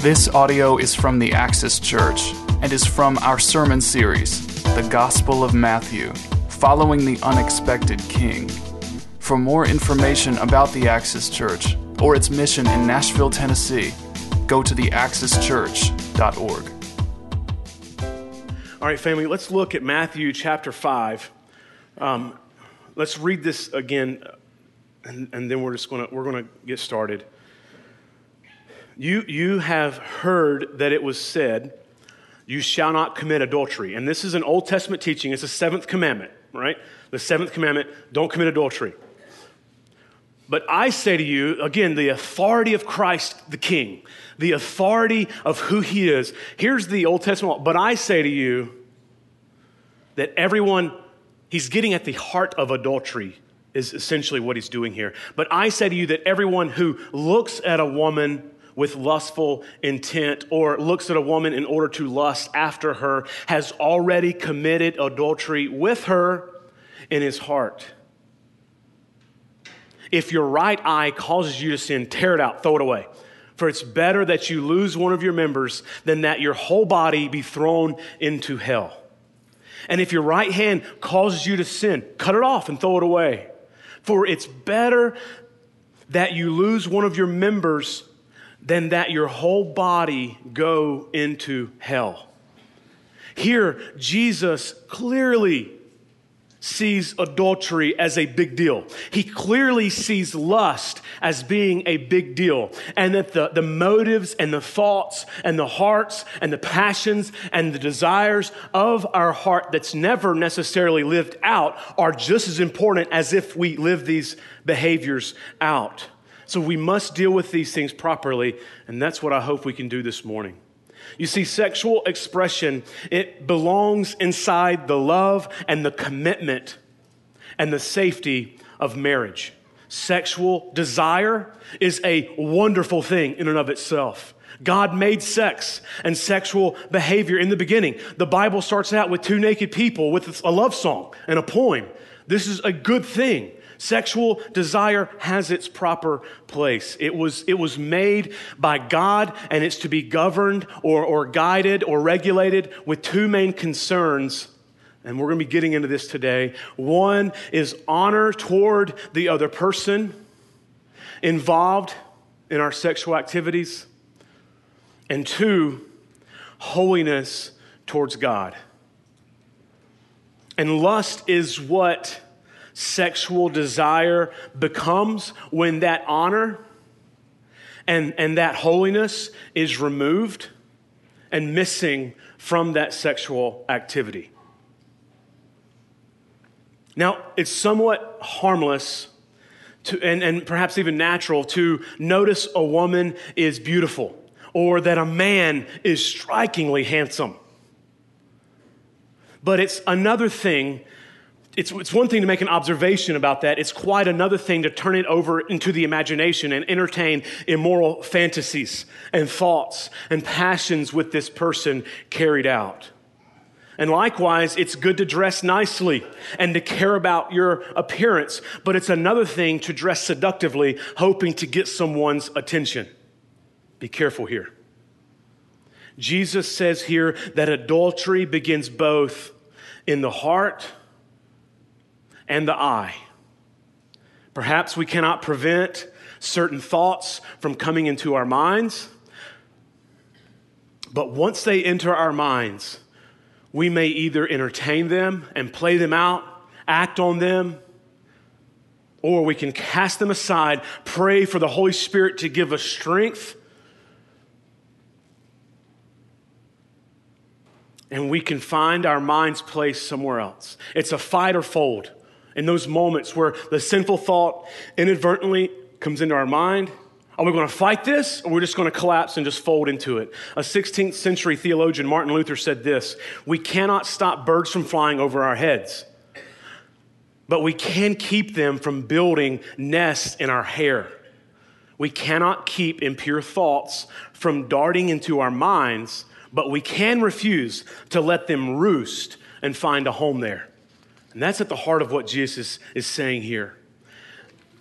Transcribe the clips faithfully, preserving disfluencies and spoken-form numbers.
This audio is from the Axis Church and is from our sermon series, The Gospel of Matthew, Following the Unexpected King. For more information about the Axis Church or its mission in Nashville, Tennessee, go to the axis church dot org. All right, family, let's look at Matthew chapter five. Um, let's read this again, and, and then we're just gonna we're gonna get started. You, you have heard that it was said, you shall not commit adultery. And this is an Old Testament teaching. It's the seventh commandment, right? The seventh commandment, don't commit adultery. But I say to you, again, the authority of Christ the King, the authority of who he is. Here's the Old Testament, but I say to you that everyone, he's getting at the heart of adultery is essentially what he's doing here. But I say to you that everyone who looks at a woman with lustful intent, or looks at a woman in order to lust after her, has already committed adultery with her in his heart. If your right eye causes you to sin, tear it out, throw it away. For it's better that you lose one of your members than that your whole body be thrown into hell. And if your right hand causes you to sin, cut it off and throw it away. For it's better that you lose one of your members than that your whole body go into hell. Here, Jesus clearly sees adultery as a big deal. He clearly sees lust as being a big deal, and that the, the motives and the thoughts and the hearts and the passions and the desires of our heart that's never necessarily lived out are just as important as if we live these behaviors out. So we must deal with these things properly, and that's what I hope we can do this morning. You see, sexual expression, it belongs inside the love and the commitment and the safety of marriage. Sexual desire is a wonderful thing in and of itself. God made sex and sexual behavior in the beginning. The Bible starts out with two naked people with a love song and a poem. This is a good thing. Sexual desire has its proper place. It was, it was made by God, and it's to be governed or, or guided or regulated with two main concerns, and we're going to be getting into this today. One is honor toward the other person involved in our sexual activities, and two, holiness towards God. And lust is what sexual desire becomes when that honor and, and that holiness is removed and missing from that sexual activity. Now, it's somewhat harmless to, and, and perhaps even natural to notice a woman is beautiful or that a man is strikingly handsome. But it's another thing It's, it's one thing to make an observation about that. It's quite another thing to turn it over into the imagination and entertain immoral fantasies and thoughts and passions with this person carried out. And likewise, it's good to dress nicely and to care about your appearance, but it's another thing to dress seductively, hoping to get someone's attention. Be careful here. Jesus says here that adultery begins both in the heart and the eye. Perhaps we cannot prevent certain thoughts from coming into our minds, but once they enter our minds, we may either entertain them and play them out, act on them, or we can cast them aside, pray for the Holy Spirit to give us strength, and we can find our mind's place somewhere else. It's a fight or fold. In those moments where the sinful thought inadvertently comes into our mind, are we going to fight this, or we're just going to collapse and just fold into it? A sixteenth century theologian, Martin Luther, said this: we cannot stop birds from flying over our heads, but we can keep them from building nests in our hair. We cannot keep impure thoughts from darting into our minds, but we can refuse to let them roost and find a home there. And that's at the heart of what Jesus is saying here.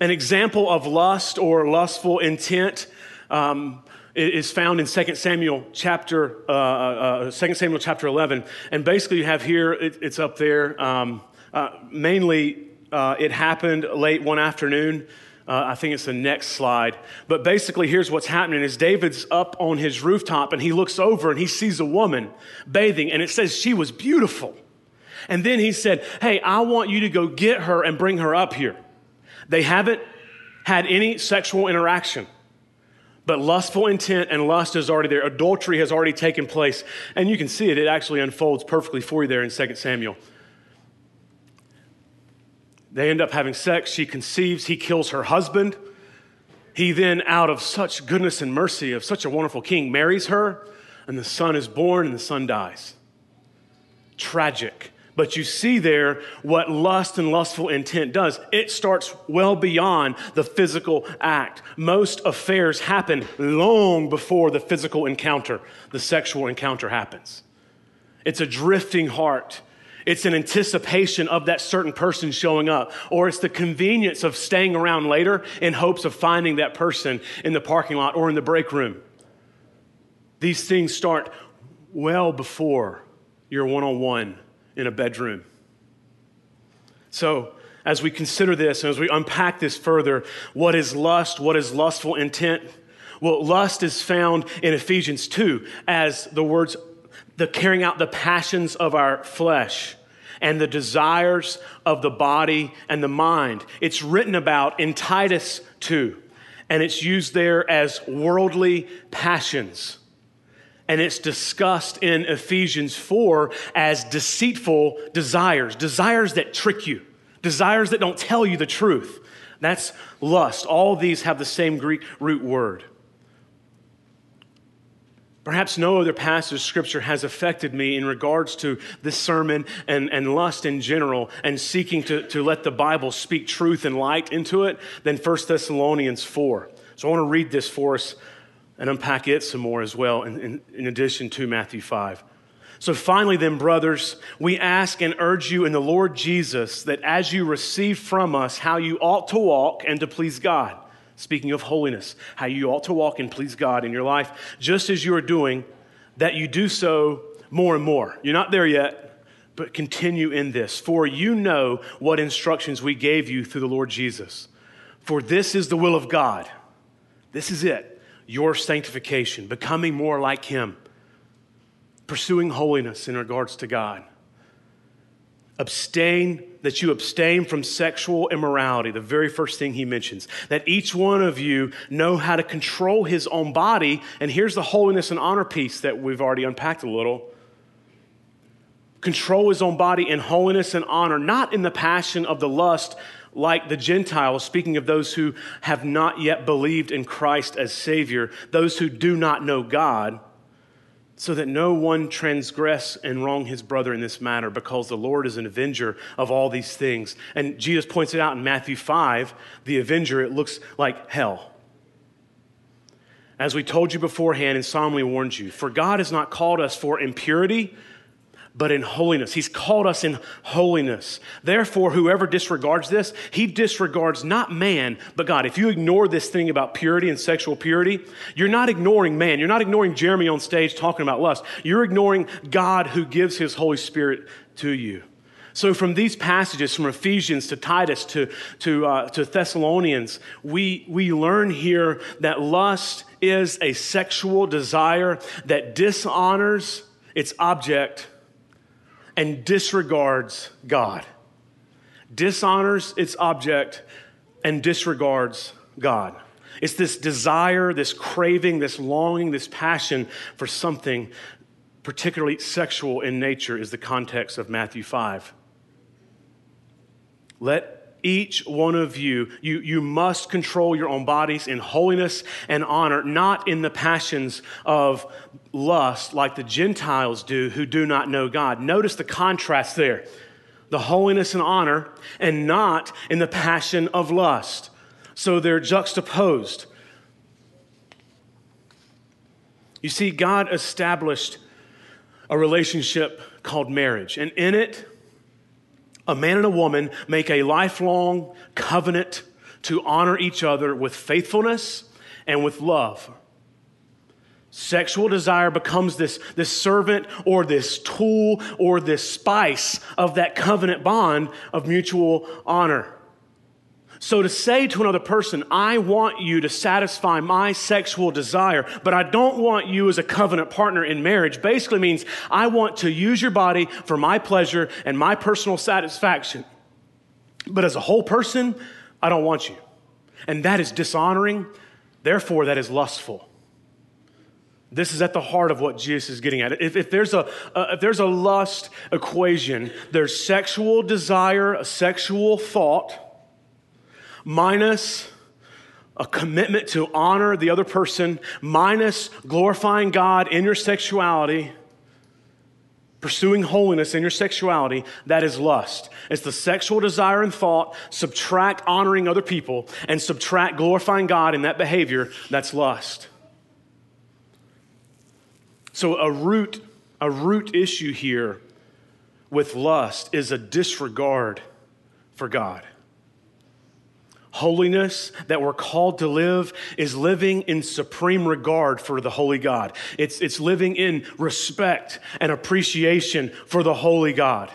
An example of lust or lustful intent um, is found in Second Samuel chapter eleven. And basically you have here, it, it's up there, um, uh, mainly uh, it happened late one afternoon. Uh, I think it's the next slide. But basically, here's what's happening is David's up on his rooftop, and he looks over, and he sees a woman bathing, and it says she was beautiful. And then he said, hey, I want you to go get her and bring her up here. They haven't had any sexual interaction, but lustful intent and lust is already there. Adultery has already taken place. And you can see it. It actually unfolds perfectly for you there in Second Samuel. They end up having sex. She conceives. He kills her husband. He then, out of such goodness and mercy of such a wonderful king, marries her, and the son is born, and the son dies. Tragic. But you see there what lust and lustful intent does. It starts well beyond the physical act. Most affairs happen long before the physical encounter, the sexual encounter happens. It's a drifting heart. It's an anticipation of that certain person showing up, or it's the convenience of staying around later in hopes of finding that person in the parking lot or in the break room. These things start well before your one-on-one in a bedroom. So as we consider this and as we unpack this further, what is lust? What is lustful intent? Well, lust is found in Ephesians two as the words, the carrying out the passions of our flesh and the desires of the body and the mind. It's written about in Titus two, and it's used there as worldly passions. And it's discussed in Ephesians four as deceitful desires, desires that trick you, desires that don't tell you the truth. That's lust. All these have the same Greek root word. Perhaps no other passage of Scripture has affected me in regards to this sermon and, and lust in general and seeking to, to let the Bible speak truth and light into it than First Thessalonians four. So I want to read this for us and unpack it some more as well in, in, in addition to Matthew five. So finally then, brothers, we ask and urge you in the Lord Jesus that as you receive from us how you ought to walk and to please God, speaking of holiness, how you ought to walk and please God in your life, just as you are doing, that you do so more and more. You're not there yet, but continue in this. For you know what instructions we gave you through the Lord Jesus. For this is the will of God. This is it, your sanctification, becoming more like Him, pursuing holiness in regards to God. Abstain, that you abstain from sexual immorality, the very first thing he mentions, that each one of you know how to control his own body. And here's the holiness and honor piece that we've already unpacked a little. Control his own body in holiness and honor, not in the passion of the lust like the Gentiles, speaking of those who have not yet believed in Christ as Savior, those who do not know God, so that no one transgress and wrong his brother in this matter, because the Lord is an avenger of all these things. And Jesus points it out in Matthew five, the avenger, it looks like hell. As we told you beforehand and solemnly warned you, for God has not called us for impurity, but in holiness. He's called us in holiness. Therefore, whoever disregards this, he disregards not man, but God. If you ignore this thing about purity and sexual purity, you're not ignoring man. You're not ignoring Jeremy on stage talking about lust. You're ignoring God who gives his Holy Spirit to you. So from these passages, from Ephesians to Titus to, to, uh, to Thessalonians, we, we learn here that lust is a sexual desire that dishonors its object and disregards God. Dishonors its object and disregards God. It's this desire, this craving, this longing, this passion for something particularly sexual in nature is the context of Matthew five. Let each one of you, you, you must control your own bodies in holiness and honor, not in the passions of lust like the Gentiles do who do not know God. Notice the contrast there, the holiness and honor, and not in the passion of lust. So they're juxtaposed. You see, God established a relationship called marriage, and in it, a man and a woman make a lifelong covenant to honor each other with faithfulness and with love. Sexual desire becomes this, this servant or this tool or this spice of that covenant bond of mutual honor. So to say to another person, I want you to satisfy my sexual desire, but I don't want you as a covenant partner in marriage, basically means I want to use your body for my pleasure and my personal satisfaction. But as a whole person, I don't want you. And that is dishonoring. Therefore, that is lustful. This is at the heart of what Jesus is getting at. If, if, there's a, uh, if there's a lust equation, there's sexual desire, a sexual thought, minus a commitment to honor the other person, minus glorifying God in your sexuality, pursuing holiness in your sexuality, that is lust. It's the sexual desire and thought, subtract honoring other people, and subtract glorifying God in that behavior, that's lust. So a root, a root issue here with lust is a disregard for God. Holiness that we're called to live is living in supreme regard for the holy God. It's, it's living in respect and appreciation for the holy God.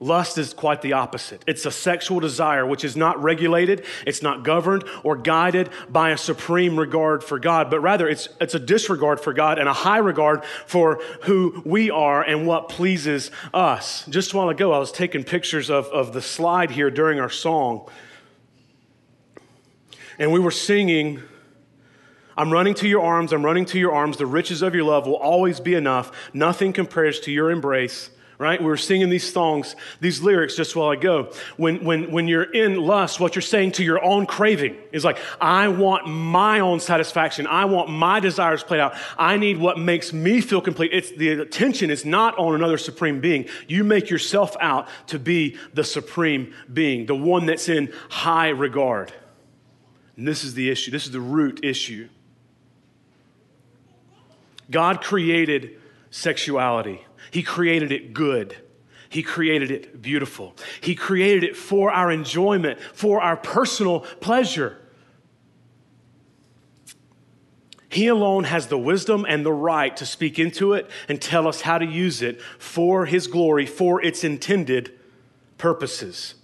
Lust is quite the opposite. It's a sexual desire which is not regulated, it's not governed or guided by a supreme regard for God, but rather it's, it's a disregard for God and a high regard for who we are and what pleases us. Just a while ago, I was taking pictures of, of the slide here during our song, and we were singing, I'm running to your arms, I'm running to your arms, the riches of your love will always be enough, nothing compares to your embrace. Right? We were singing these songs, these lyrics just a while ago. When, when, when you're in lust, what you're saying to your own craving is like, I want my own satisfaction. I want my desires played out. I need what makes me feel complete. It's the attention is not on another supreme being. You make yourself out to be the supreme being, the one that's in high regard. And this is the issue. This is the root issue. God created sexuality. He created it good. He created it beautiful. He created it for our enjoyment, for our personal pleasure. He alone has the wisdom and the right to speak into it and tell us how to use it for His glory, for its intended purposes.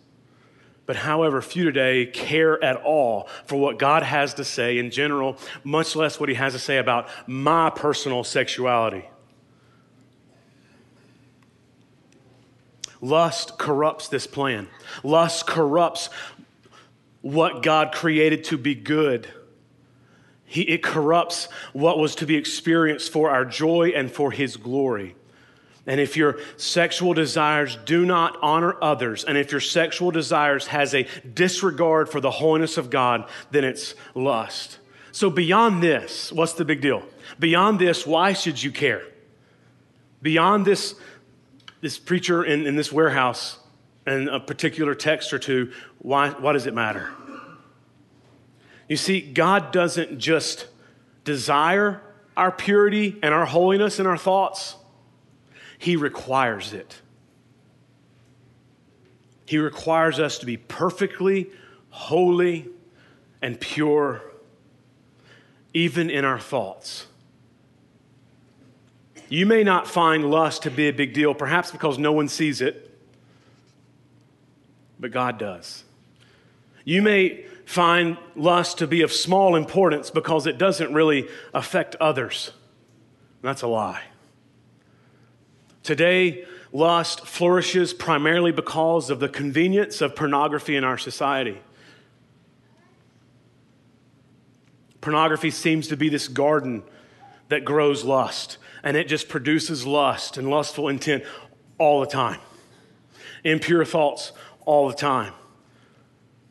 But however, few today care at all for what God has to say in general, much less what He has to say about my personal sexuality. Lust corrupts this plan. Lust corrupts what God created to be good. He, it corrupts what was to be experienced for our joy and for His glory. And if your sexual desires do not honor others, and if your sexual desires has a disregard for the holiness of God, then it's lust. So beyond this, what's the big deal? Beyond this, why should you care? Beyond this, This preacher in, in this warehouse and a particular text or two, why, why does it matter? You see, God doesn't just desire our purity and our holiness and our thoughts. He requires it. He requires us to be perfectly holy and pure, even in our thoughts. You may not find lust to be a big deal, perhaps because no one sees it, but God does. You may find lust to be of small importance because it doesn't really affect others. That's a lie. Today, lust flourishes primarily because of the convenience of pornography in our society. Pornography seems to be this garden that grows lust, and it just produces lust and lustful intent all the time, impure thoughts all the time.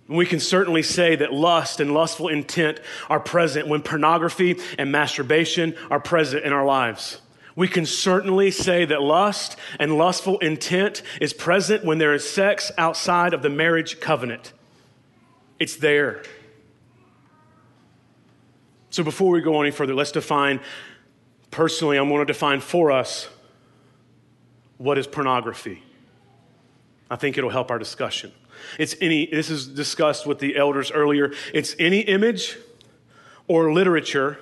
We can certainly say that lust and lustful intent are present when pornography and masturbation are present in our lives. We can certainly say that lust and lustful intent is present when there is sex outside of the marriage covenant. It's there. So before we go any further, let's define. Personally, I'm going to define for us what is pornography. I think it'll help our discussion. It's any, this is discussed with the elders earlier. It's any image or literature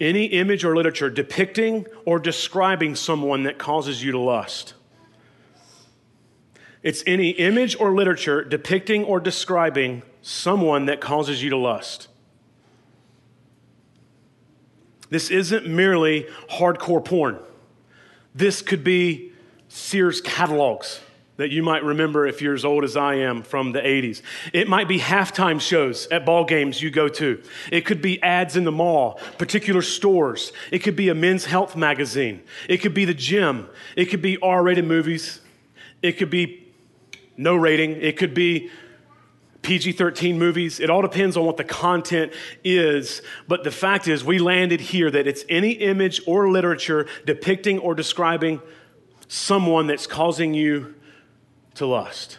Any image or literature depicting or describing someone that causes you to lust. It's any image or literature depicting or describing someone that causes you to lust. This isn't merely hardcore porn. This could be Sears catalogs that you might remember if you're as old as I am from the eighties. It might be halftime shows at ball games you go to. It could be ads in the mall, particular stores. It could be a men's health magazine. It could be the gym. It could be R-rated movies. It could be no rating. It could be P G thirteen movies. It all depends on what the content is. But the fact is, we landed here that it's any image or literature depicting or describing someone that's causing you to lust,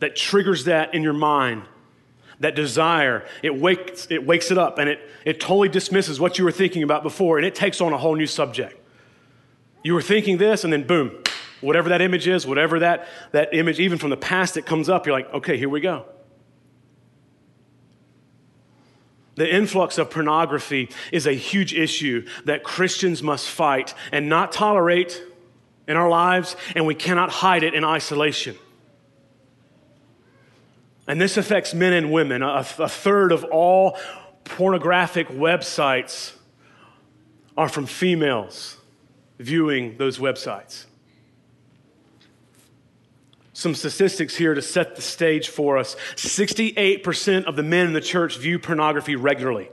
that triggers that in your mind, that desire. It wakes it wakes it up, and it, it totally dismisses what you were thinking about before, and it takes on a whole new subject. You were thinking this, and then boom, whatever that image is, whatever that, that image, even from the past that comes up, you're like, okay, here we go. The influx of pornography is a huge issue that Christians must fight and not tolerate in our lives, and we cannot hide it in isolation. And this affects men and women. A, a third of all pornographic websites are from females viewing those websites. Some statistics here to set the stage for us. sixty-eight percent of the men in the church view pornography regularly.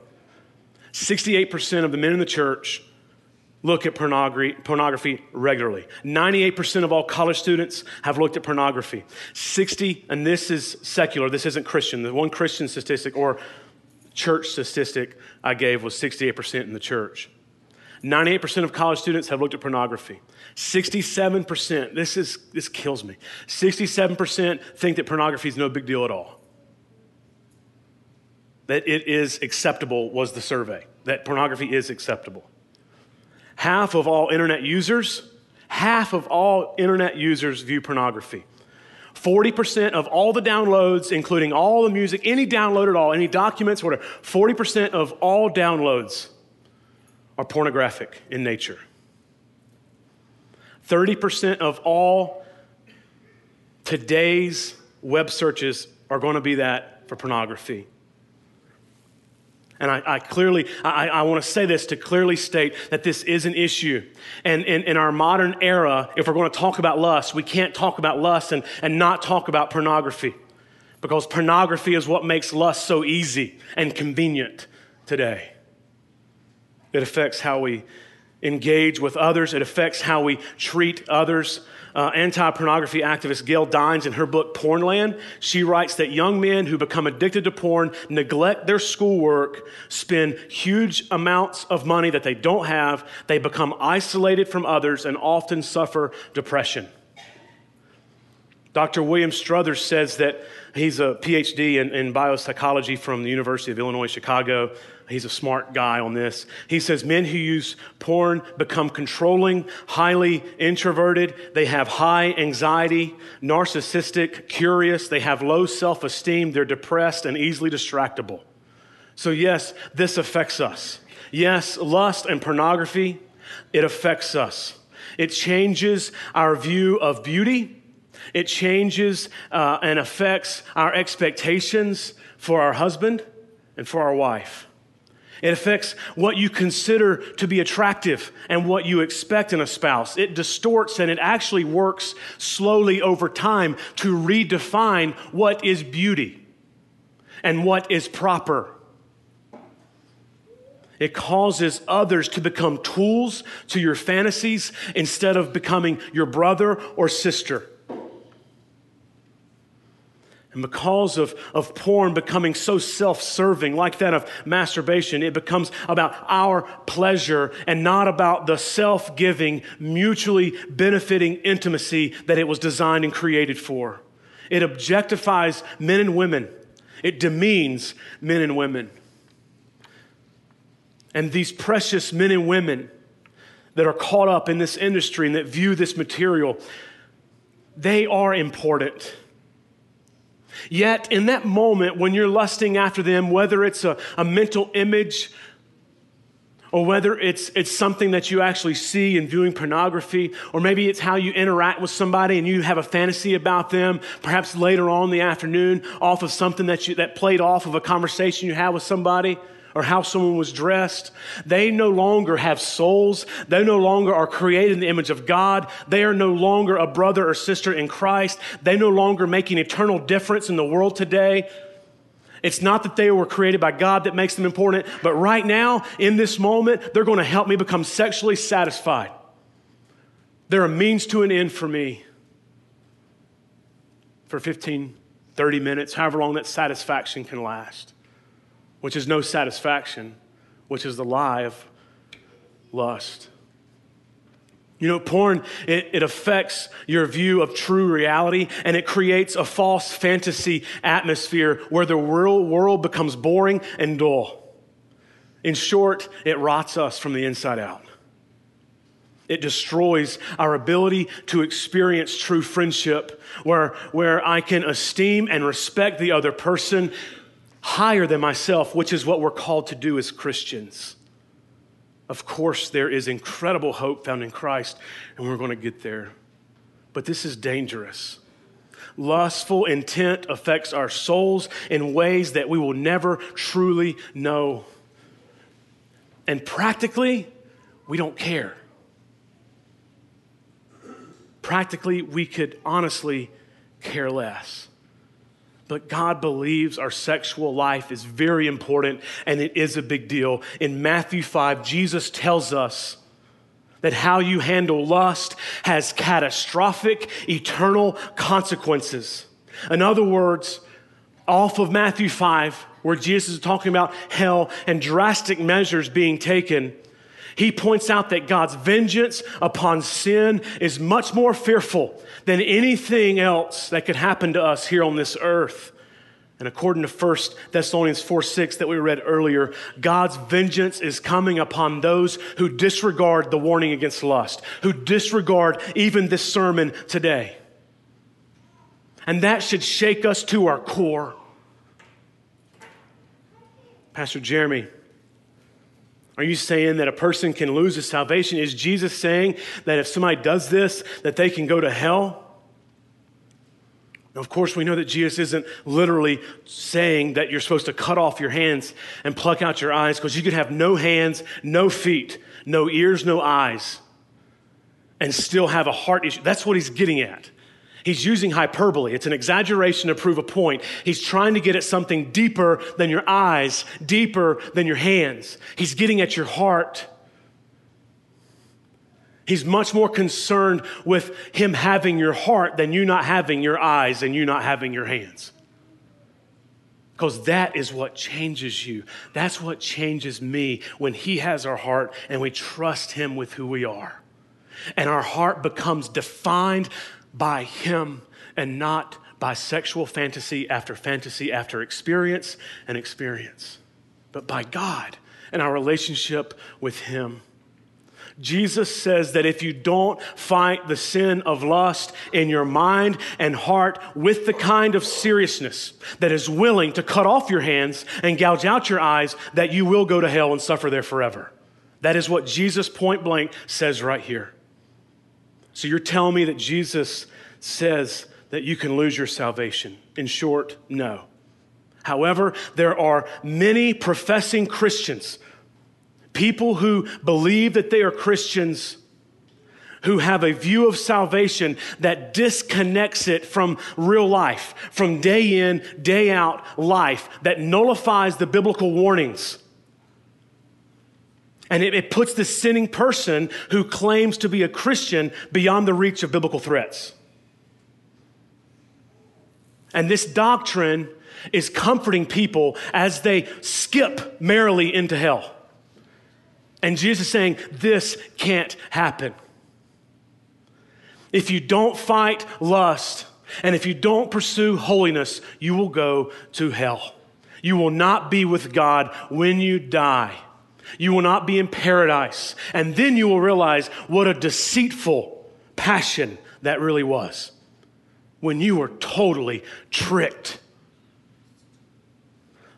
sixty-eight percent of the men in the church look at pornography regularly. ninety-eight percent of all college students have looked at pornography. sixty, and this is secular, this isn't Christian. The one Christian statistic or church statistic I gave was sixty-eight percent in the church. ninety-eight percent of college students have looked at pornography. sixty-seven percent, this is this kills me, sixty-seven percent think that pornography is no big deal at all. That it is acceptable was the survey, that pornography is acceptable. Half of all internet users, half of all internet users view pornography. forty percent of all the downloads, including all the music, any download at all, any documents, whatever, forty percent of all downloads are pornographic in nature. thirty percent of all today's web searches are going to be that for pornography. And I, I clearly, I, I want to say this to clearly state that this is an issue. And in our modern era, if we're going to talk about lust, we can't talk about lust and, and not talk about pornography, because pornography is what makes lust so easy and convenient today. It affects how we engage with others. It affects how we treat others. Uh, anti-pornography activist Gail Dines, in her book Pornland, she writes that young men who become addicted to porn neglect their schoolwork, spend huge amounts of money that they don't have, they become isolated from others, and often suffer depression. Doctor William Struthers says that he's a P H D in, in biopsychology from the University of Illinois, Chicago. He's a smart guy on this. He says men who use porn become controlling, highly introverted. They have high anxiety, narcissistic, curious. They have low self-esteem. They're depressed and easily distractible. So yes, this affects us. Yes, lust and pornography, it affects us. It changes our view of beauty. It changes uh, and affects our expectations for our husband and for our wife. It affects what you consider to be attractive and what you expect in a spouse. It distorts, and it actually works slowly over time to redefine what is beauty and what is proper. It causes others to become tools to your fantasies instead of becoming your brother or sister. And because of, of porn becoming so self-serving, like that of masturbation, it becomes about our pleasure and not about the self-giving, mutually benefiting intimacy that it was designed and created for. It objectifies men and women. It demeans men and women. And these precious men and women that are caught up in this industry and that view this material, they are important. Yet, in that moment when you're lusting after them, whether it's a, a mental image or whether it's it's something that you actually see in viewing pornography, or maybe it's how you interact with somebody and you have a fantasy about them, perhaps later on in the afternoon, off of something that you that played off of a conversation you had with somebody, or how someone was dressed. They no longer have souls. They no longer are created in the image of God. They are no longer a brother or sister in Christ. They no longer make an eternal difference in the world today. It's not that they were created by God that makes them important, but right now, in this moment, they're going to help me become sexually satisfied. They're a means to an end for me for fifteen, thirty minutes, however long that satisfaction can last, which is no satisfaction, which is the lie of lust. You know, porn, it, it affects your view of true reality, and it creates a false fantasy atmosphere where the real world becomes boring and dull. In short, it rots us from the inside out. It destroys our ability to experience true friendship, where, where I can esteem and respect the other person higher than myself, which is what we're called to do as Christians. Of course, there is incredible hope found in Christ, and we're going to get there. But this is dangerous. Lustful intent affects our souls in ways that we will never truly know. And practically, we don't care. Practically, we could honestly care less. But God believes our sexual life is very important, and it is a big deal. In Matthew five, Jesus tells us that how you handle lust has catastrophic, eternal consequences. In other words, off of Matthew five, where Jesus is talking about hell and drastic measures being taken, he points out that God's vengeance upon sin is much more fearful than anything else that could happen to us here on this earth. And according to First Thessalonians four six that we read earlier, God's vengeance is coming upon those who disregard the warning against lust, who disregard even this sermon today. And that should shake us to our core. Pastor Jeremy, are you saying that a person can lose his salvation? Is Jesus saying that if somebody does this, that they can go to hell? Now, of course, we know that Jesus isn't literally saying that you're supposed to cut off your hands and pluck out your eyes, because you could have no hands, no feet, no ears, no eyes, and still have a heart issue. That's what he's getting at. He's using hyperbole. It's an exaggeration to prove a point. He's trying to get at something deeper than your eyes, deeper than your hands. He's getting at your heart. He's much more concerned with him having your heart than you not having your eyes and you not having your hands. Because that is what changes you. That's what changes me, when he has our heart and we trust him with who we are. And our heart becomes defined by him and not by sexual fantasy after fantasy after experience and experience, but by God and our relationship with him. Jesus says that if you don't fight the sin of lust in your mind and heart with the kind of seriousness that is willing to cut off your hands and gouge out your eyes, that you will go to hell and suffer there forever. That is what Jesus point blank says right here. So you're telling me that Jesus says that you can lose your salvation? In short, no. However, there are many professing Christians, people who believe that they are Christians, who have a view of salvation that disconnects it from real life, from day in, day out life, that nullifies the biblical warnings. And it, it puts the sinning person who claims to be a Christian beyond the reach of biblical threats. And this doctrine is comforting people as they skip merrily into hell. And Jesus is saying, this can't happen. If you don't fight lust and if you don't pursue holiness, you will go to hell. You will not be with God when you die. You will not be in paradise. And then you will realize what a deceitful passion that really was, when you were totally tricked.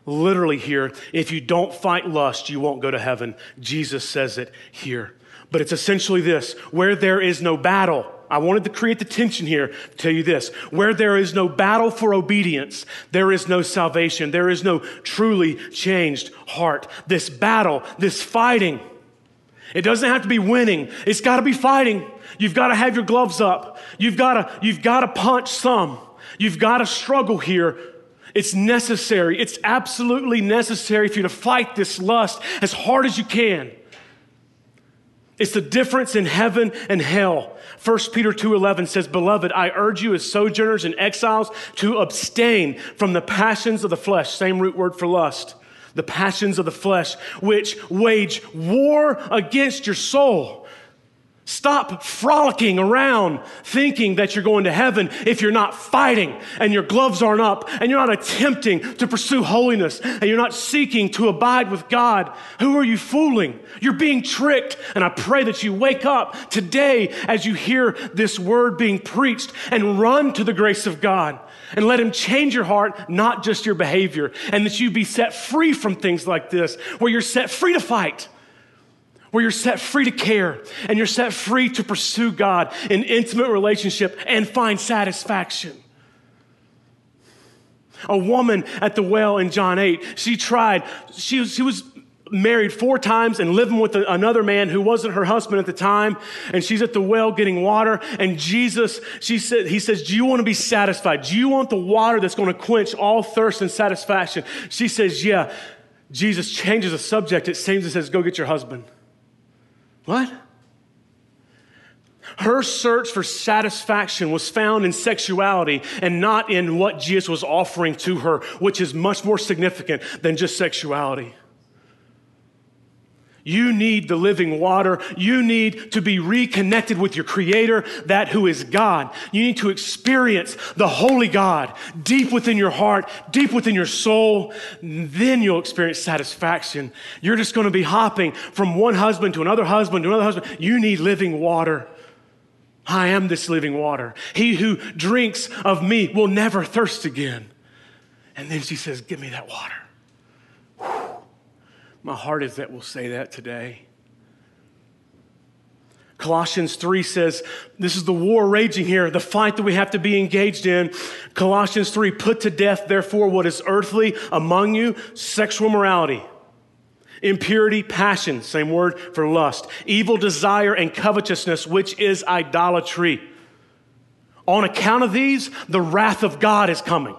literally here. If you don't fight lust, you won't go to heaven. Jesus says it here. But it's essentially this: where there is no battle, I wanted to create the tension here to tell you this. Where there is no battle for obedience, there is no salvation. There is no truly changed heart. This battle, this fighting, it doesn't have to be winning. It's got to be fighting. You've got to have your gloves up. You've got to, you've got to punch some. You've got to struggle here. It's necessary. It's absolutely necessary for you to fight this lust as hard as you can. It's the difference in heaven and hell. First Peter two eleven says, "Beloved, I urge you as sojourners and exiles to abstain from the passions of the flesh," same root word for lust, "the passions of the flesh, which wage war against your soul." Stop frolicking around thinking that you're going to heaven if you're not fighting and your gloves aren't up and you're not attempting to pursue holiness and you're not seeking to abide with God. Who are you fooling? You're being tricked. And I pray that you wake up today as you hear this word being preached and run to the grace of God and let Him change your heart, not just your behavior, and that you be set free from things like this, where you're set free to fight, where you're set free to care and you're set free to pursue God in intimate relationship and find satisfaction. A woman at the well in John eight, she tried, she, she was married four times and living with another man who wasn't her husband at the time. And she's at the well getting water. And Jesus, she said, he says, "Do you want to be satisfied? Do you want the water that's going to quench all thirst and satisfaction?" She says, "Yeah." Jesus changes the subject. It seems, it says, "Go get your husband." What? Her search for satisfaction was found in sexuality and not in what Jesus was offering to her, which is much more significant than just sexuality. You need the living water. You need to be reconnected with your Creator, that who is God. You need to experience the Holy God deep within your heart, deep within your soul. Then you'll experience satisfaction. You're just going to be hopping from one husband to another husband to another husband. You need living water. I am this living water. He who drinks of me will never thirst again. And then she says, "Give me that water." My heart is that we'll say that today. Colossians three says, this is the war raging here, the fight that we have to be engaged in. Colossians three, "Put to death, therefore, what is earthly among you: sexual immorality, impurity, passion," same word for lust, "evil desire, and covetousness, which is idolatry. On account of these, the wrath of God is coming."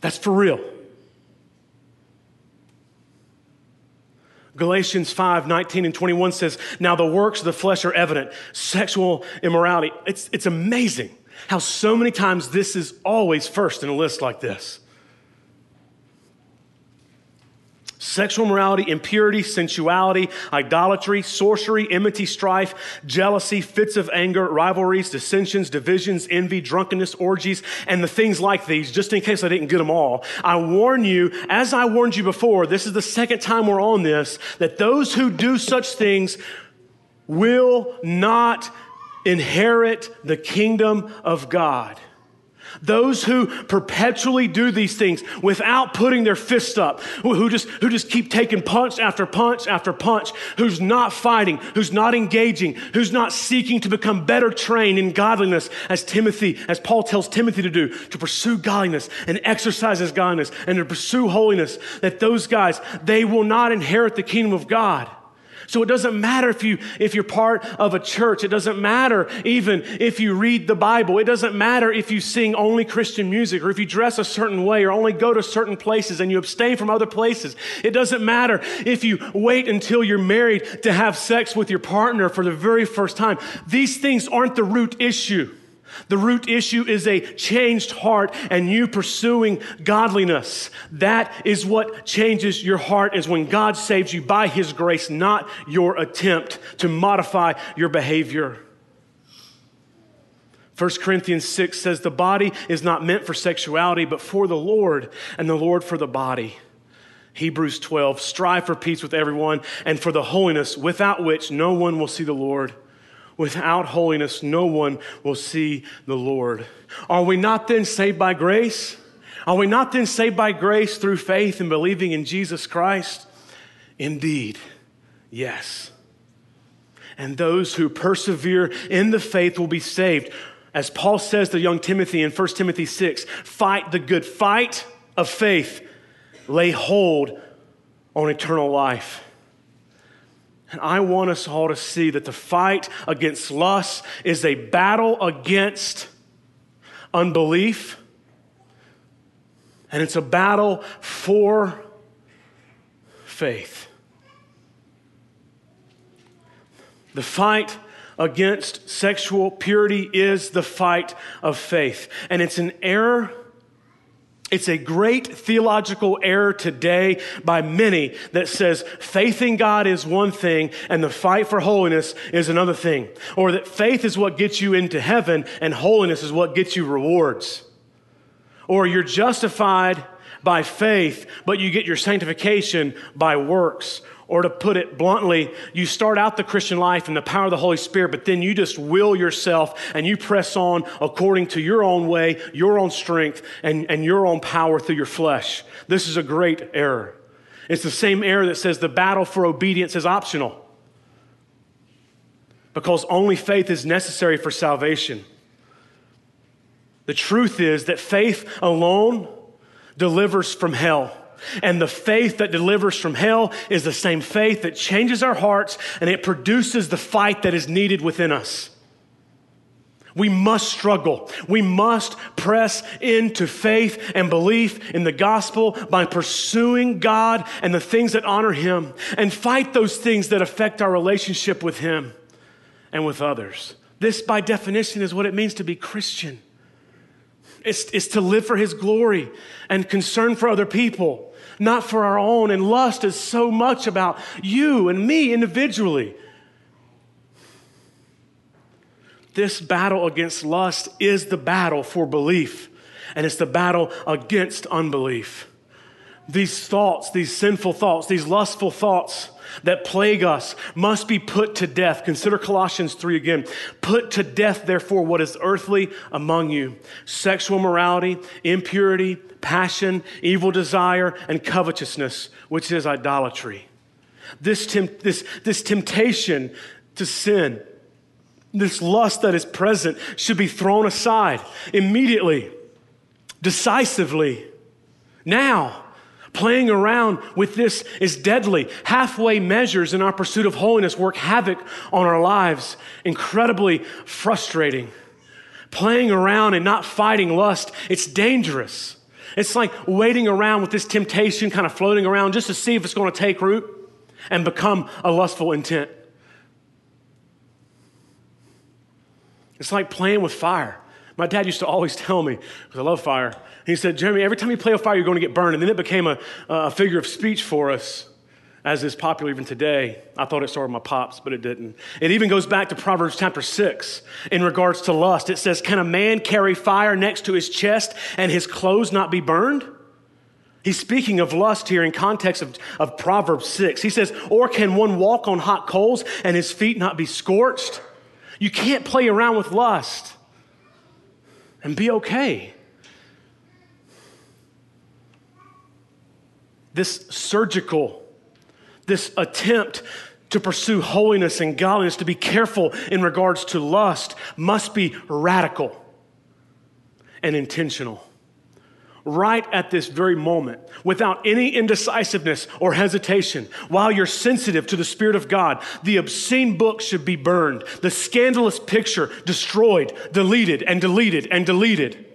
That's for real. Galatians five nineteen and twenty-one says, "Now the works of the flesh are evident." Sexual immorality. It's, it's amazing how so many times this is always first in a list like this. Sexual immorality, impurity, sensuality, idolatry, sorcery, enmity, strife, jealousy, fits of anger, rivalries, dissensions, divisions, envy, drunkenness, orgies, and the things like these, just in case I didn't get them all. I warn you, as I warned you before, this is the second time we're on this, that those who do such things will not inherit the kingdom of God. Those who perpetually do these things without putting their fist up, who just, who just keep taking punch after punch after punch, who's not fighting, who's not engaging, who's not seeking to become better trained in godliness, as Timothy, as Paul tells Timothy to do, to pursue godliness and exercise his godliness and to pursue holiness, that those guys, they will not inherit the kingdom of God. So it doesn't matter if you, if you're part of a church. It doesn't matter even if you read the Bible. It doesn't matter if you sing only Christian music, or if you dress a certain way, or only go to certain places and you abstain from other places. It doesn't matter if you wait until you're married to have sex with your partner for the very first time. These things aren't the root issue. The root issue is a changed heart and you pursuing godliness. That is what changes your heart, is when God saves you by His grace, not your attempt to modify your behavior. First Corinthians six says, "The body is not meant for sexuality, but for the Lord, and the Lord for the body." Hebrews twelve, "Strive for peace with everyone and for the holiness, without which no one will see the Lord." Without holiness, no one will see the Lord. Are we not then saved by grace? Are we not then saved by grace through faith and believing in Jesus Christ? Indeed, yes. And those who persevere in the faith will be saved. As Paul says to young Timothy in First Timothy six, fight the good fight of faith, lay hold on eternal life. And I want us all to see that the fight against lust is a battle against unbelief, and it's a battle for faith. The fight against sexual purity is the fight of faith. And it's an error, it's a great theological error today by many that says faith in God is one thing and the fight for holiness is another thing. Or that faith is what gets you into heaven and holiness is what gets you rewards. Or you're justified by faith, but you get your sanctification by works. Or to put it bluntly, you start out the Christian life in the power of the Holy Spirit, but then you just will yourself and you press on according to your own way, your own strength, and, and your own power through your flesh. This is a great error. It's the same error that says the battle for obedience is optional because only faith is necessary for salvation. The truth is that faith alone delivers from hell. And the faith that delivers from hell is the same faith that changes our hearts and it produces the fight that is needed within us. We must struggle. We must press into faith and belief in the gospel by pursuing God and the things that honor Him and fight those things that affect our relationship with Him and with others. This, by definition, is what it means to be Christian. It's, it's to live for His glory and concern for other people, not for our own. And lust is so much about you and me individually. This battle against lust is the battle for belief, and it's the battle against unbelief. These thoughts, these sinful thoughts, these lustful thoughts that plague us must be put to death. Consider Colossians three again. Put to death, therefore, what is earthly among you: sexual morality, impurity, passion, evil desire, and covetousness, which is idolatry. This, temp- this, this temptation to sin, this lust that is present, should be thrown aside immediately, decisively, now. Playing around with this is deadly. Halfway measures in our pursuit of holiness work havoc on our lives. Incredibly frustrating. Playing around and not fighting lust, it's dangerous. It's like waiting around with this temptation kind of floating around just to see if it's going to take root and become a lustful intent. It's like playing with fire. My dad used to always tell me, because I love fire, he said, Jeremy, every time you play with fire, you're going to get burned. And then it became a, a figure of speech for us, as is popular even today. I thought it started with my pops, but it didn't. It even goes back to Proverbs chapter six in regards to lust. It says, can a man carry fire next to his chest and his clothes not be burned? He's speaking of lust here in context of, of Proverbs six. He says, or can one walk on hot coals and his feet not be scorched? You can't play around with lust and be okay. This surgical, this attempt to pursue holiness and godliness, to be careful in regards to lust, must be radical and intentional. Right at this very moment, without any indecisiveness or hesitation, while you're sensitive to the Spirit of God, the obscene book should be burned, the scandalous picture destroyed, deleted, and deleted, and deleted.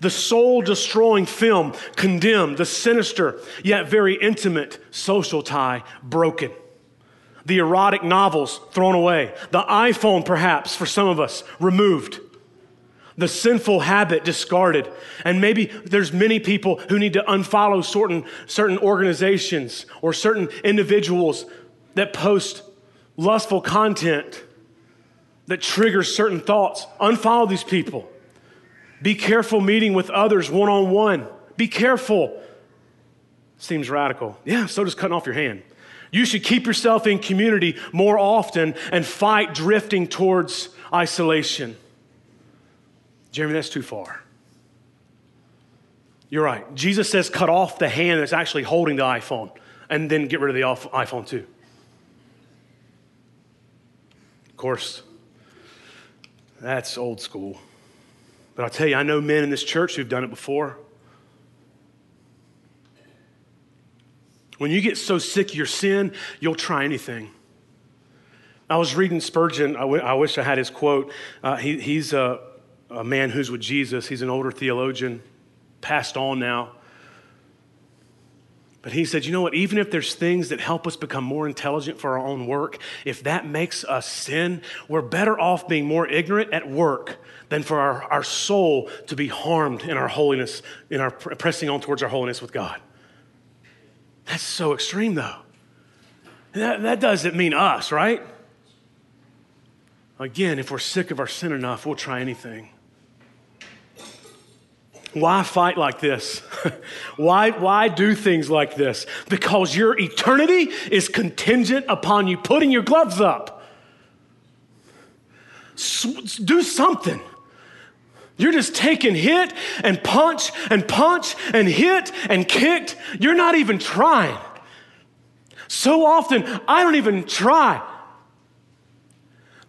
The soul-destroying film condemned, the sinister yet very intimate social tie broken. The erotic novels thrown away, the iPhone perhaps for some of us removed. The sinful habit discarded. And maybe there's many people who need to unfollow certain, certain organizations or certain individuals that post lustful content that triggers certain thoughts. Unfollow these people. Be careful meeting with others one-on-one. Be careful. Seems radical. Yeah, so does cutting off your hand. You should keep yourself in community more often and fight drifting towards isolation. Jeremy, that's too far. You're right. Jesus says cut off the hand that's actually holding the iPhone and then get rid of the iPhone too. Of course, that's old school. But I'll tell you, I know men in this church who've done it before. When you get so sick of your sin, you'll try anything. I was reading Spurgeon. I, w- I wish I had his quote. Uh, he, he's a, a man who's with Jesus. He's an older theologian, passed on now. But he said, you know what? Even if there's things that help us become more intelligent for our own work, if that makes us sin, we're better off being more ignorant at work than for our, our soul to be harmed in our holiness, in our pressing on towards our holiness with God. That's so extreme, though. That, that doesn't mean us, right? Again, if we're sick of our sin enough, we'll try anything. Why fight like this? why, why do things like this? Because your eternity is contingent upon you putting your gloves up. S- do something. You're just taking hit and punch and punch and hit and kicked. You're not even trying. So often, I don't even try.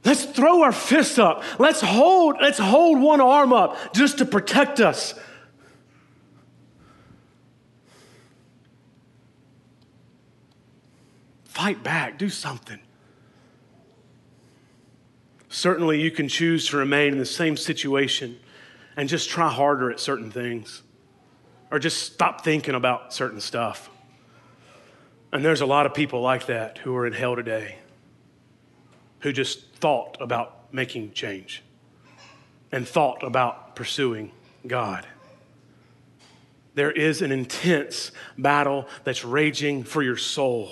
Let's throw our fists up. Let's hold, let's hold one arm up just to protect us. Fight back. Do something. Certainly, you can choose to remain in the same situation and just try harder at certain things or just stop thinking about certain stuff. And there's a lot of people like that who are in hell today who just thought about making change and thought about pursuing God. There is an intense battle that's raging for your soul.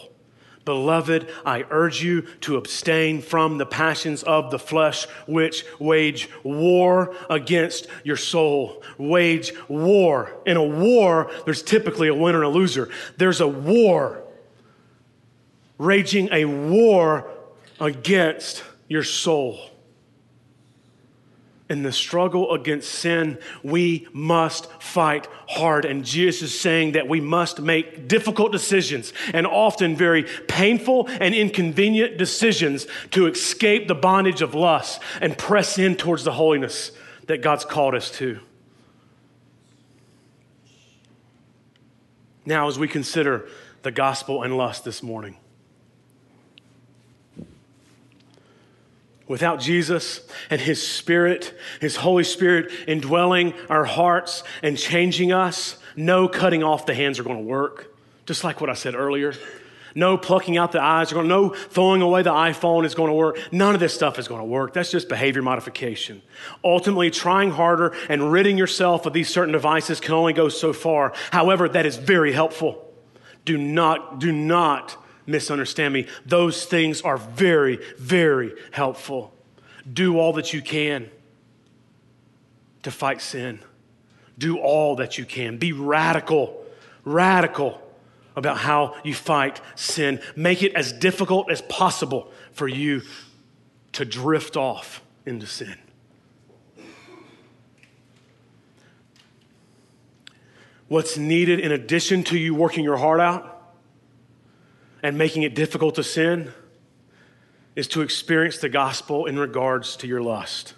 Beloved, I urge you to abstain from the passions of the flesh, which wage war against your soul. Wage war. In a war, there's typically a winner and a loser. There's a war, raging a war against your soul. In the struggle against sin, we must fight hard. And Jesus is saying that we must make difficult decisions and often very painful and inconvenient decisions to escape the bondage of lust and press in towards the holiness that God's called us to. Now, as we consider the gospel and lust this morning, without Jesus and His Spirit, His Holy Spirit indwelling our hearts and changing us, no cutting off the hands are going to work. Just like what I said earlier. No plucking out the eyes are going to, no throwing away the iPhone is going to work. None of this stuff is going to work. That's just behavior modification. Ultimately, trying harder and ridding yourself of these certain devices can only go so far. However, that is very helpful. Do not, do not misunderstand me. Those things are very, very helpful. Do all that you can to fight sin. Do all that you can. Be radical, radical about how you fight sin. Make it as difficult as possible for you to drift off into sin. What's needed in addition to you working your heart out and making it difficult to sin is to experience the gospel in regards to your lust.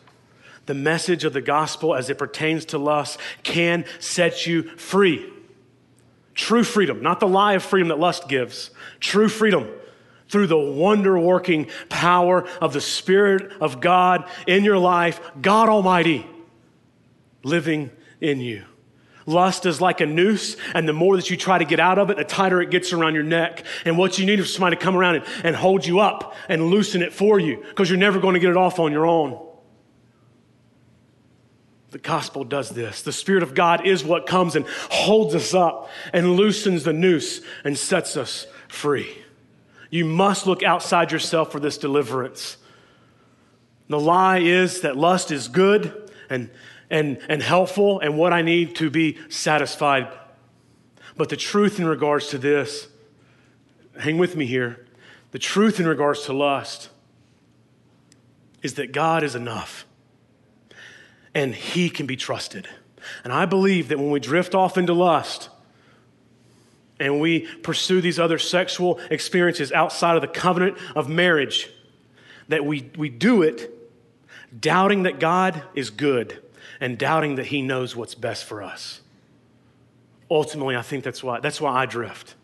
The message of the gospel as it pertains to lust can set you free. True freedom, not the lie of freedom that lust gives. True freedom through the wonder-working power of the Spirit of God in your life, God Almighty living in you. Lust is like a noose, and the more that you try to get out of it, the tighter it gets around your neck. And what you need is somebody to come around and, and hold you up and loosen it for you, because you're never going to get it off on your own. The gospel does this. The Spirit of God is what comes and holds us up and loosens the noose and sets us free. You must look outside yourself for this deliverance. The lie is that lust is good and And, and helpful and what I need to be satisfied. But the truth in regards to this, hang with me here, the truth in regards to lust is that God is enough and He can be trusted. And I believe that when we drift off into lust and we pursue these other sexual experiences outside of the covenant of marriage, that we, we do it doubting that God is good and doubting that he knows what's best for us. Ultimately, I think that's why, that's why I drift.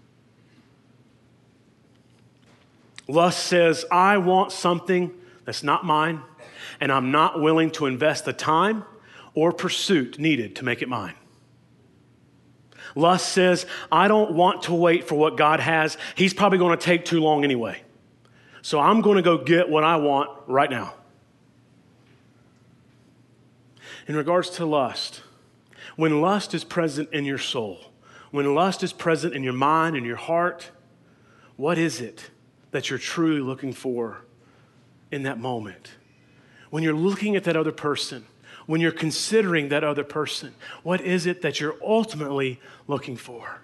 Lust says, I want something that's not mine, and I'm not willing to invest the time or pursuit needed to make it mine. Lust says, I don't want to wait for what God has. He's probably going to take too long anyway. So I'm going to go get what I want right now. In regards to lust, when lust is present in your soul, when lust is present in your mind, in your heart, what is it that you're truly looking for in that moment? When you're looking at that other person, when you're considering that other person, what is it that you're ultimately looking for?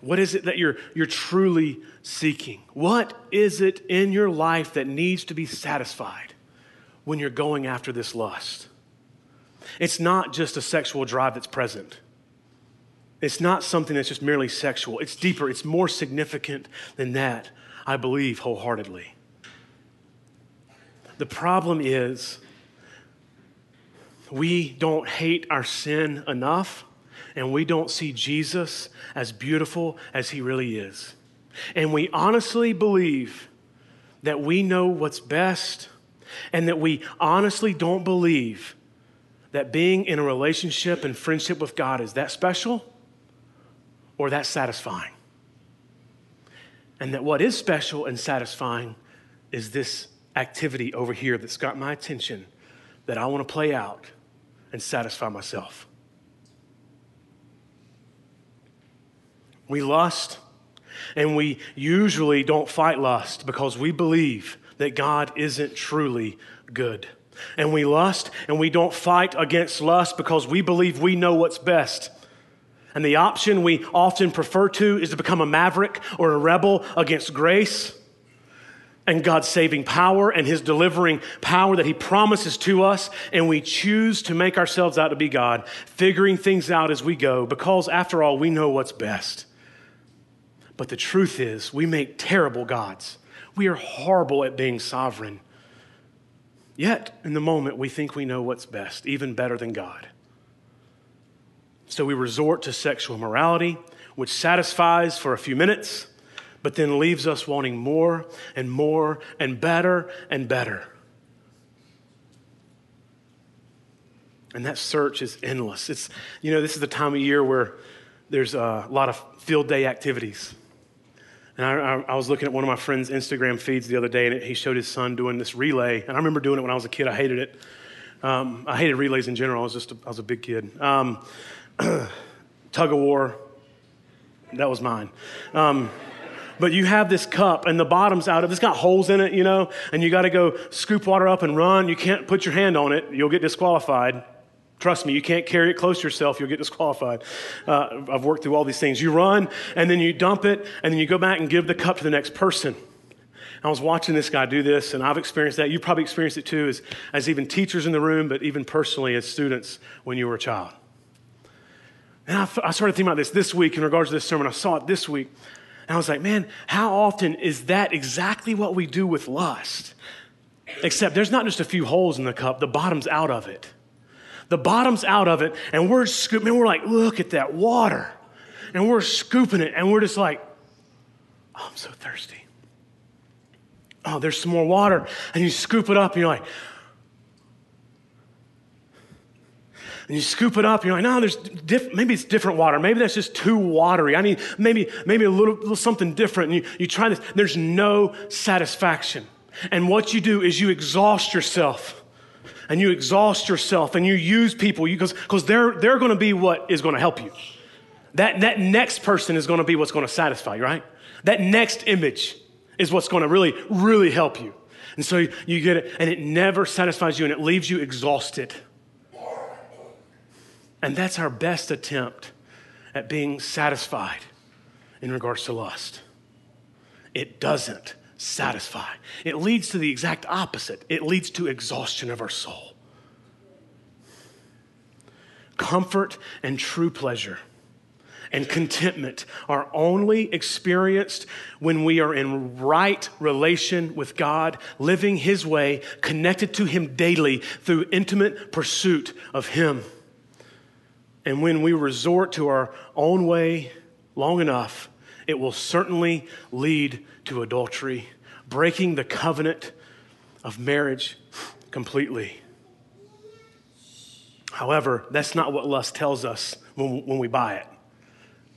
What is it that you're, you're truly seeking? What is it in your life that needs to be satisfied when you're going after this lust? It's not just a sexual drive that's present. It's not something that's just merely sexual. It's deeper. It's more significant than that, I believe wholeheartedly. The problem is we don't hate our sin enough, and we don't see Jesus as beautiful as he really is. And we honestly believe that we know what's best, and that we honestly don't believe that being in a relationship and friendship with God is that special or that satisfying. And that what is special and satisfying is this activity over here that's got my attention that I want to play out and satisfy myself. We lust, and we usually don't fight lust because we believe that God isn't truly good. And we lust, and we don't fight against lust because we believe we know what's best. And the option we often prefer to is to become a maverick or a rebel against grace and God's saving power and his delivering power that he promises to us, and we choose to make ourselves out to be God, figuring things out as we go because, after all, we know what's best. But the truth is, we make terrible gods. We are horrible at being sovereign. Yet, in the moment, we think we know what's best, even better than God. So we resort to sexual morality, which satisfies for a few minutes, but then leaves us wanting more and more and better and better. And that search is endless. It's, you know, this is the time of year where there's a lot of field day activities. And I, I was looking at one of my friend's Instagram feeds the other day, and he showed his son doing this relay. And I remember doing it when I was a kid. I hated it. Um, I hated relays in general. I was just a, I was a big kid. Um, tug of war, that was mine. Um, but you have this cup, and the bottom's out of it. It's got holes in it, you know, and you got to go scoop water up and run. You can't put your hand on it. You'll get disqualified. Trust me, you can't carry it close to yourself. You'll get disqualified. Uh, I've worked through all these things. You run, and then you dump it, and then you go back and give the cup to the next person. And I was watching this guy do this, and I've experienced that. You probably experienced it too as, as even teachers in the room, but even personally as students when you were a child. And I, I started thinking about this this week in regards to this sermon. I saw it this week, and I was like, man, how often is that exactly what we do with lust? Except there's not just a few holes in the cup. The bottom's out of it. The bottom's out of it, and we're scooping, and we're like, look at that water. And we're scooping it, and we're just like, oh, I'm so thirsty. Oh, there's some more water. And you scoop it up, and you're like, and you scoop it up, and you're like, no, there's diff- maybe it's different water. Maybe that's just too watery. I need maybe maybe a little, little something different. And you, you try this. There's no satisfaction. And what you do is you exhaust yourself. And you exhaust yourself, and you use people because because they're they're going to be what is going to help you. That that next person is going to be what's going to satisfy you, right? That next image is what's going to really really help you. And so you, you get it, and it never satisfies you, and it leaves you exhausted. And that's our best attempt at being satisfied in regards to lust. It doesn't satisfy. It leads to the exact opposite. It leads to exhaustion of our soul. comfort and true pleasure and contentment are only experienced when we are in right relation with God, living His way, connected to Him daily through intimate pursuit of Him. And when we resort to our own way long enough, it will certainly lead to adultery, breaking the covenant of marriage completely. However, that's not what lust tells us when, when we buy it.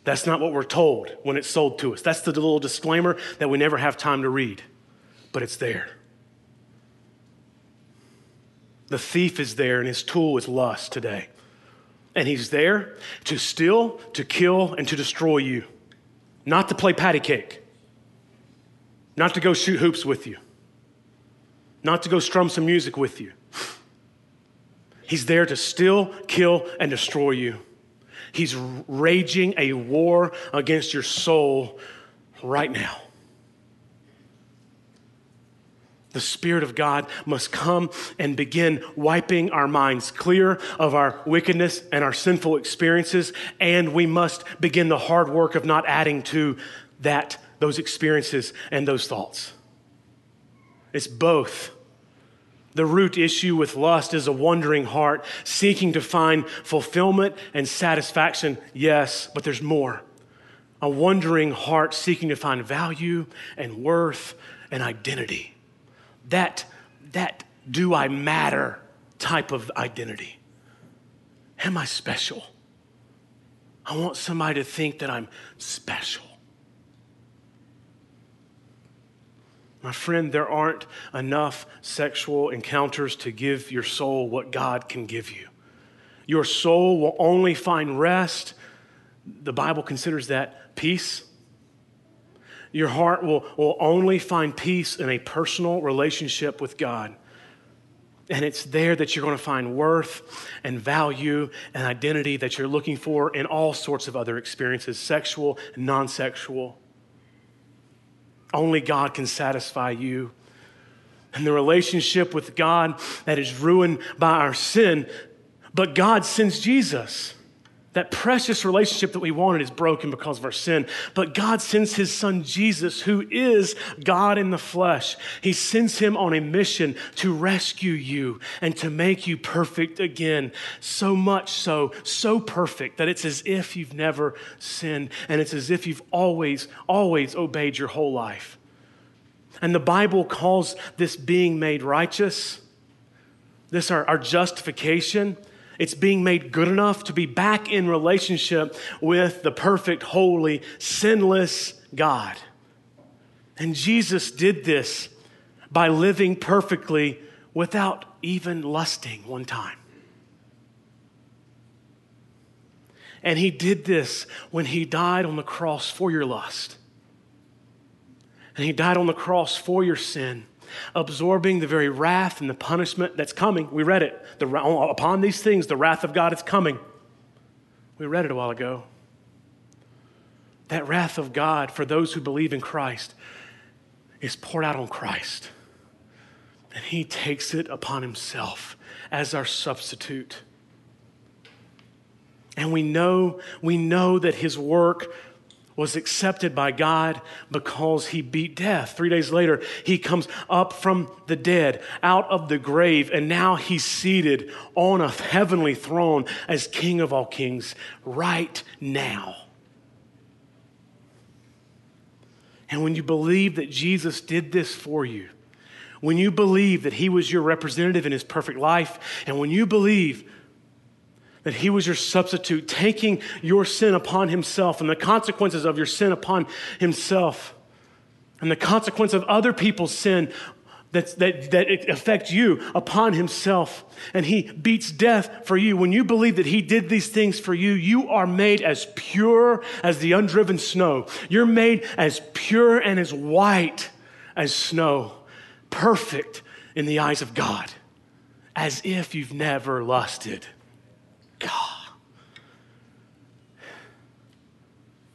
That's not what we're told when it's sold to us. That's the little disclaimer that we never have time to read, but it's there. The thief is there, and his tool is lust today. And he's there to steal, to kill, and to destroy you. Not to play patty cake. Not to go shoot hoops with you. Not to go strum some music with you. He's there to steal, kill, and destroy you. He's raging a war against your soul right now. The Spirit of God must come and begin wiping our minds clear of our wickedness and our sinful experiences, and we must begin the hard work of not adding to that, those experiences and those thoughts. It's both. The root issue with lust is a wandering heart seeking to find fulfillment and satisfaction, yes, but there's more. A wandering heart seeking to find value and worth and identity. That, that do I matter type of identity. Am I special? I want somebody to think that I'm special. My friend, there aren't enough sexual encounters to give your soul what God can give you. Your soul will only find rest. The Bible considers that peace. Your heart will, will only find peace in a personal relationship with God. And it's there that you're going to find worth and value and identity that you're looking for in all sorts of other experiences, sexual and non-sexual. Only God can satisfy you. And the relationship with God that is ruined by our sin, but God sends Jesus. That precious relationship that we wanted is broken because of our sin. But God sends His Son Jesus, who is God in the flesh. He sends Him on a mission to rescue you and to make you perfect again. So much so, so perfect that it's as if you've never sinned, and it's as if you've always, always obeyed your whole life. And the Bible calls this being made righteous, this our, our justification. It's being made good enough to be back in relationship with the perfect, holy, sinless God. And Jesus did this by living perfectly without even lusting one time. And He did this when He died on the cross for your lust. And He died on the cross for your sin, absorbing the very wrath and the punishment that's coming. We read it. The, upon these things, the wrath of God is coming. We read it a while ago. That wrath of God for those who believe in Christ is poured out on Christ. And He takes it upon Himself as our substitute. And we know, we know that His work was accepted by God because He beat death. Three days later, He comes up from the dead, out of the grave, and now He's seated on a heavenly throne as King of all kings right now. And when you believe that Jesus did this for you, when you believe that He was your representative in His perfect life, and when you believe that He was your substitute, taking your sin upon Himself and the consequences of your sin upon Himself and the consequence of other people's sin that, that, that affect you upon Himself, and He beats death for you. When you believe that He did these things for you, you are made as pure as the undriven snow. You're made as pure and as white as snow, perfect in the eyes of God, as if you've never lusted. God.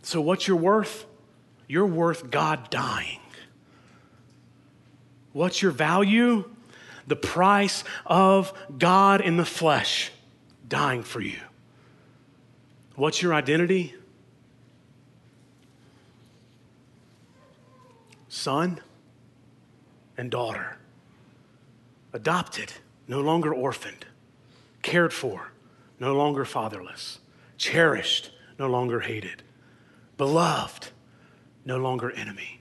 So what's your worth? You're worth God dying. What's your value? The price of God in the flesh dying for you. What's your identity? Son and daughter. Adopted, no longer orphaned. Cared for, no longer fatherless. Cherished, no longer hated. Beloved, no longer enemy.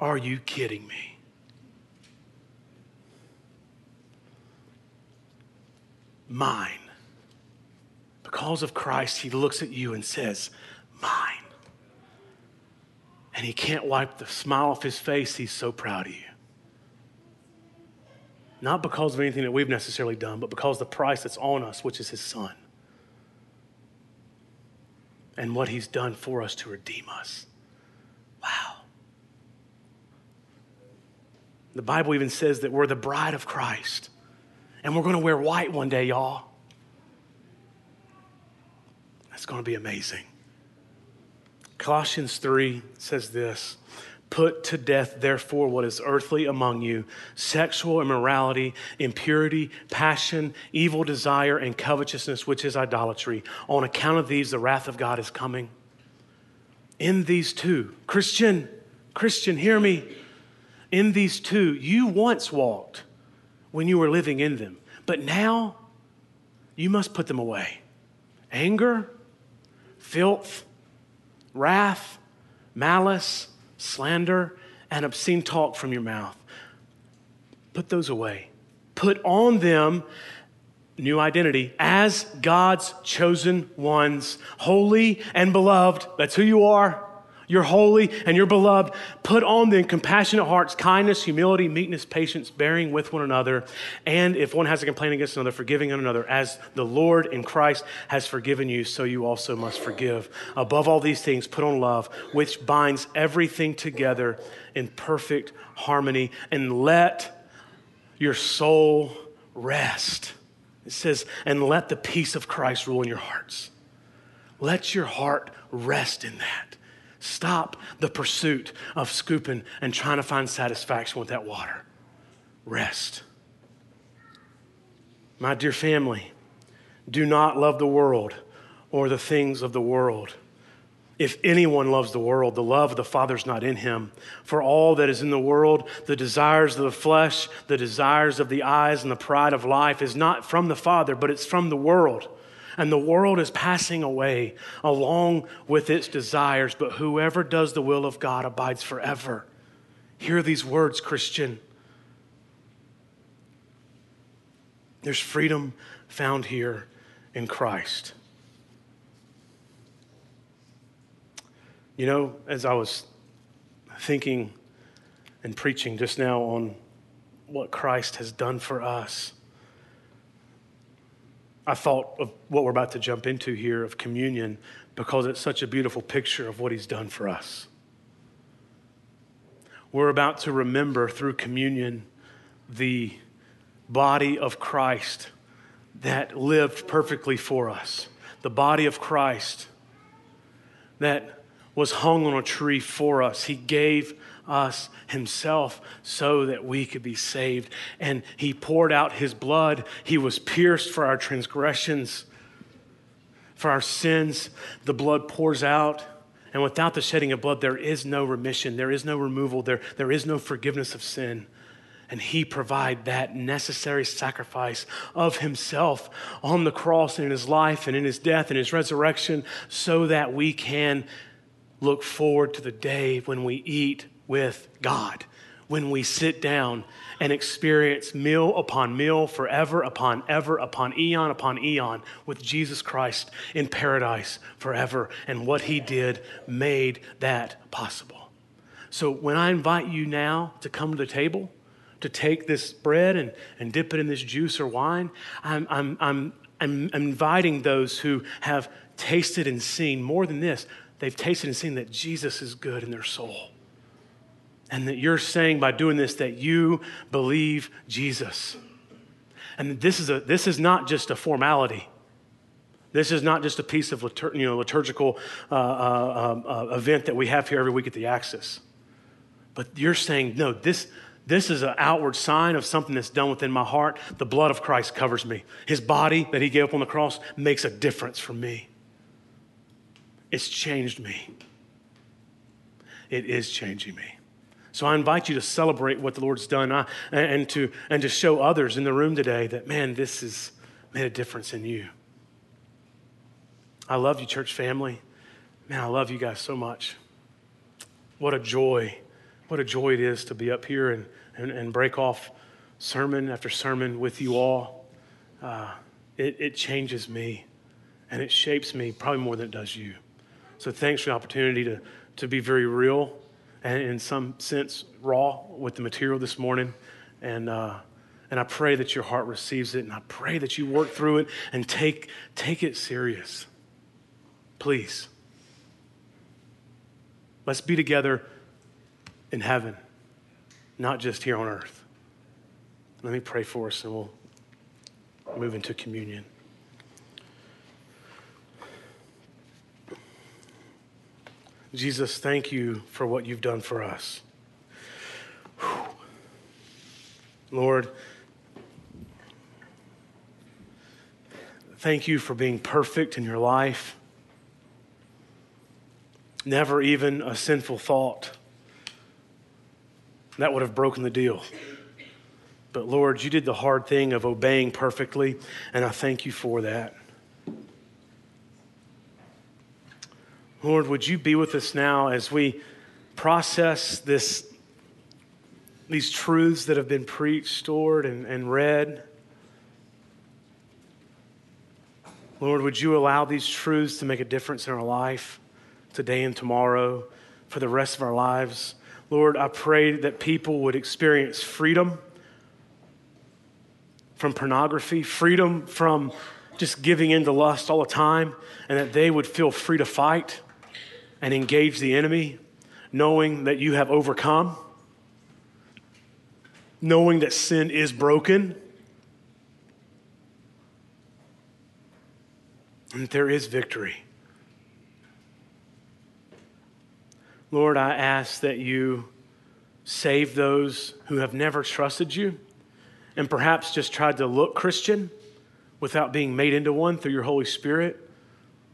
Are you kidding me? Mine. Because of Christ, he looks at you and says, mine. And he can't wipe the smile off his face. He's so proud of you. Not because of anything that we've necessarily done, but because of the price that's on us, which is his son. And what he's done for us to redeem us. Wow. The Bible even says that we're the bride of Christ. And we're going to wear white one day, y'all. That's going to be amazing. Colossians three says this, put to death, therefore, what is earthly among you, sexual immorality, impurity, passion, evil desire, and covetousness, which is idolatry. On account of these, the wrath of God is coming. In these two, Christian, Christian, hear me. In these two, you once walked when you were living in them, but now you must put them away. Anger, filth, wrath, malice, slander, and obscene talk from your mouth. Put those away. Put on them, new identity, as God's chosen ones, holy and beloved. That's who you are. You're holy and you're beloved. Put on then compassionate hearts, kindness, humility, meekness, patience, bearing with one another. And if one has a complaint against another, forgiving one another. As the Lord in Christ has forgiven you, so you also must forgive. Above all these things, put on love, which binds everything together in perfect harmony. And let your soul rest. It says, and let the peace of Christ rule in your hearts. Let your heart rest in that. Stop the pursuit of scooping and trying to find satisfaction with that water. Rest. My dear family, do not love the world or the things of the world. If anyone loves the world, the love of the Father is not in him. For all that is in the world, the desires of the flesh, the desires of the eyes, and the pride of life is not from the Father, but it's from the world. And the world is passing away along with its desires, but whoever does the will of God abides forever. Hear these words, Christian. There's freedom found here in Christ. You know, as I was thinking and preaching just now on what Christ has done for us, I thought of what we're about to jump into here of communion because it's such a beautiful picture of what he's done for us. We're about to remember through communion the body of Christ that lived perfectly for us. The body of Christ that was hung on a tree for us. He gave us himself so that we could be saved. And he poured out his blood. He was pierced for our transgressions, for our sins. The blood pours out. And without the shedding of blood, there is no remission. There is no removal. There, there is no forgiveness of sin. And he provided that necessary sacrifice of himself on the cross and in his life and in his death and his resurrection so that we can look forward to the day when we eat with God, when we sit down and experience meal upon meal, forever upon ever, upon eon upon eon, with Jesus Christ in paradise forever. And what he did made that possible. So when I invite you now to come to the table, to take this bread and, and dip it in this juice or wine, I'm, I'm, I'm, I'm inviting those who have tasted and seen more than this. They've tasted and seen that Jesus is good in their soul. And that you're saying by doing this that you believe Jesus. And this is a this is not just a formality. This is not just a piece of litur- you know, liturgical uh, uh, uh, event that we have here every week at the Axis. But you're saying, no, this, this is an outward sign of something that's done within my heart. The blood of Christ covers me. His body that he gave up on the cross makes a difference for me. It's changed me. It is changing me. So I invite you to celebrate what the Lord's done I, and to and to show others in the room today that, man, this has made a difference in you. I love you, church family. Man, I love you guys so much. What a joy. What a joy it is to be up here and, and, and break off sermon after sermon with you all. Uh, it, it changes me, and it shapes me probably more than it does you. So thanks for the opportunity to, to be very real and in some sense raw with the material this morning. And uh, and I pray that your heart receives it, and I pray that you work through it and take take it serious. Please. Let's be together in heaven, not just here on earth. Let me pray for us, and we'll move into communion. Jesus, thank you for what you've done for us. Whew. Lord, thank you for being perfect in your life. Never even a sinful thought. That would have broken the deal. But Lord, you did the hard thing of obeying perfectly, and I thank you for that. Lord, would you be with us now as we process this, these truths that have been preached, stored, and, and read? Lord, would you allow these truths to make a difference in our life today and tomorrow, for the rest of our lives? Lord, I pray that people would experience freedom from pornography, freedom from just giving in to lust all the time, and that they would feel free to fight and engage the enemy, knowing that you have overcome, knowing that sin is broken, and that there is victory. Lord, I ask that you save those who have never trusted you and perhaps just tried to look Christian without being made into one through your Holy Spirit.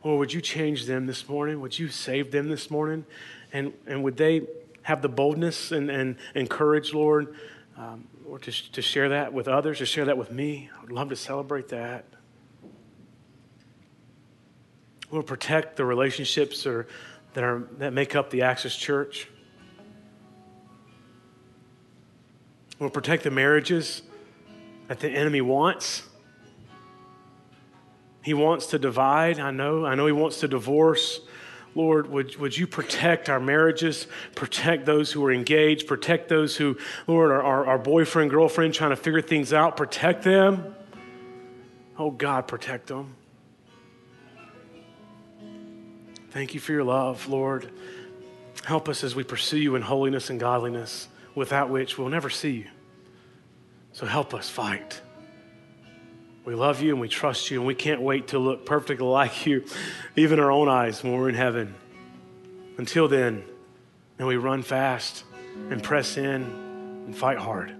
Or would you change them this morning? Would you save them this morning? And and would they have the boldness and, and, and courage, Lord, um, or to, to share that with others, to share that with me? I would love to celebrate that. Lord, protect the relationships that, are, that, are, that make up the Axis Church. Lord, protect the marriages that the enemy wants. He wants to divide, I know. I know he wants to divorce. Lord, would, would you protect our marriages, protect those who are engaged, protect those who, Lord, are our, our boyfriend, girlfriend, trying to figure things out. Protect them. Oh, God, protect them. Thank you for your love, Lord. Help us as we pursue you in holiness and godliness, without which we'll never see you. So help us fight. We love you and we trust you, and we can't wait to look perfectly like you, even our own eyes, when we're in heaven. Until then, may we run fast and press in and fight hard,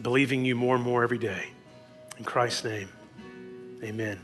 believing you more and more every day. In Christ's name, amen.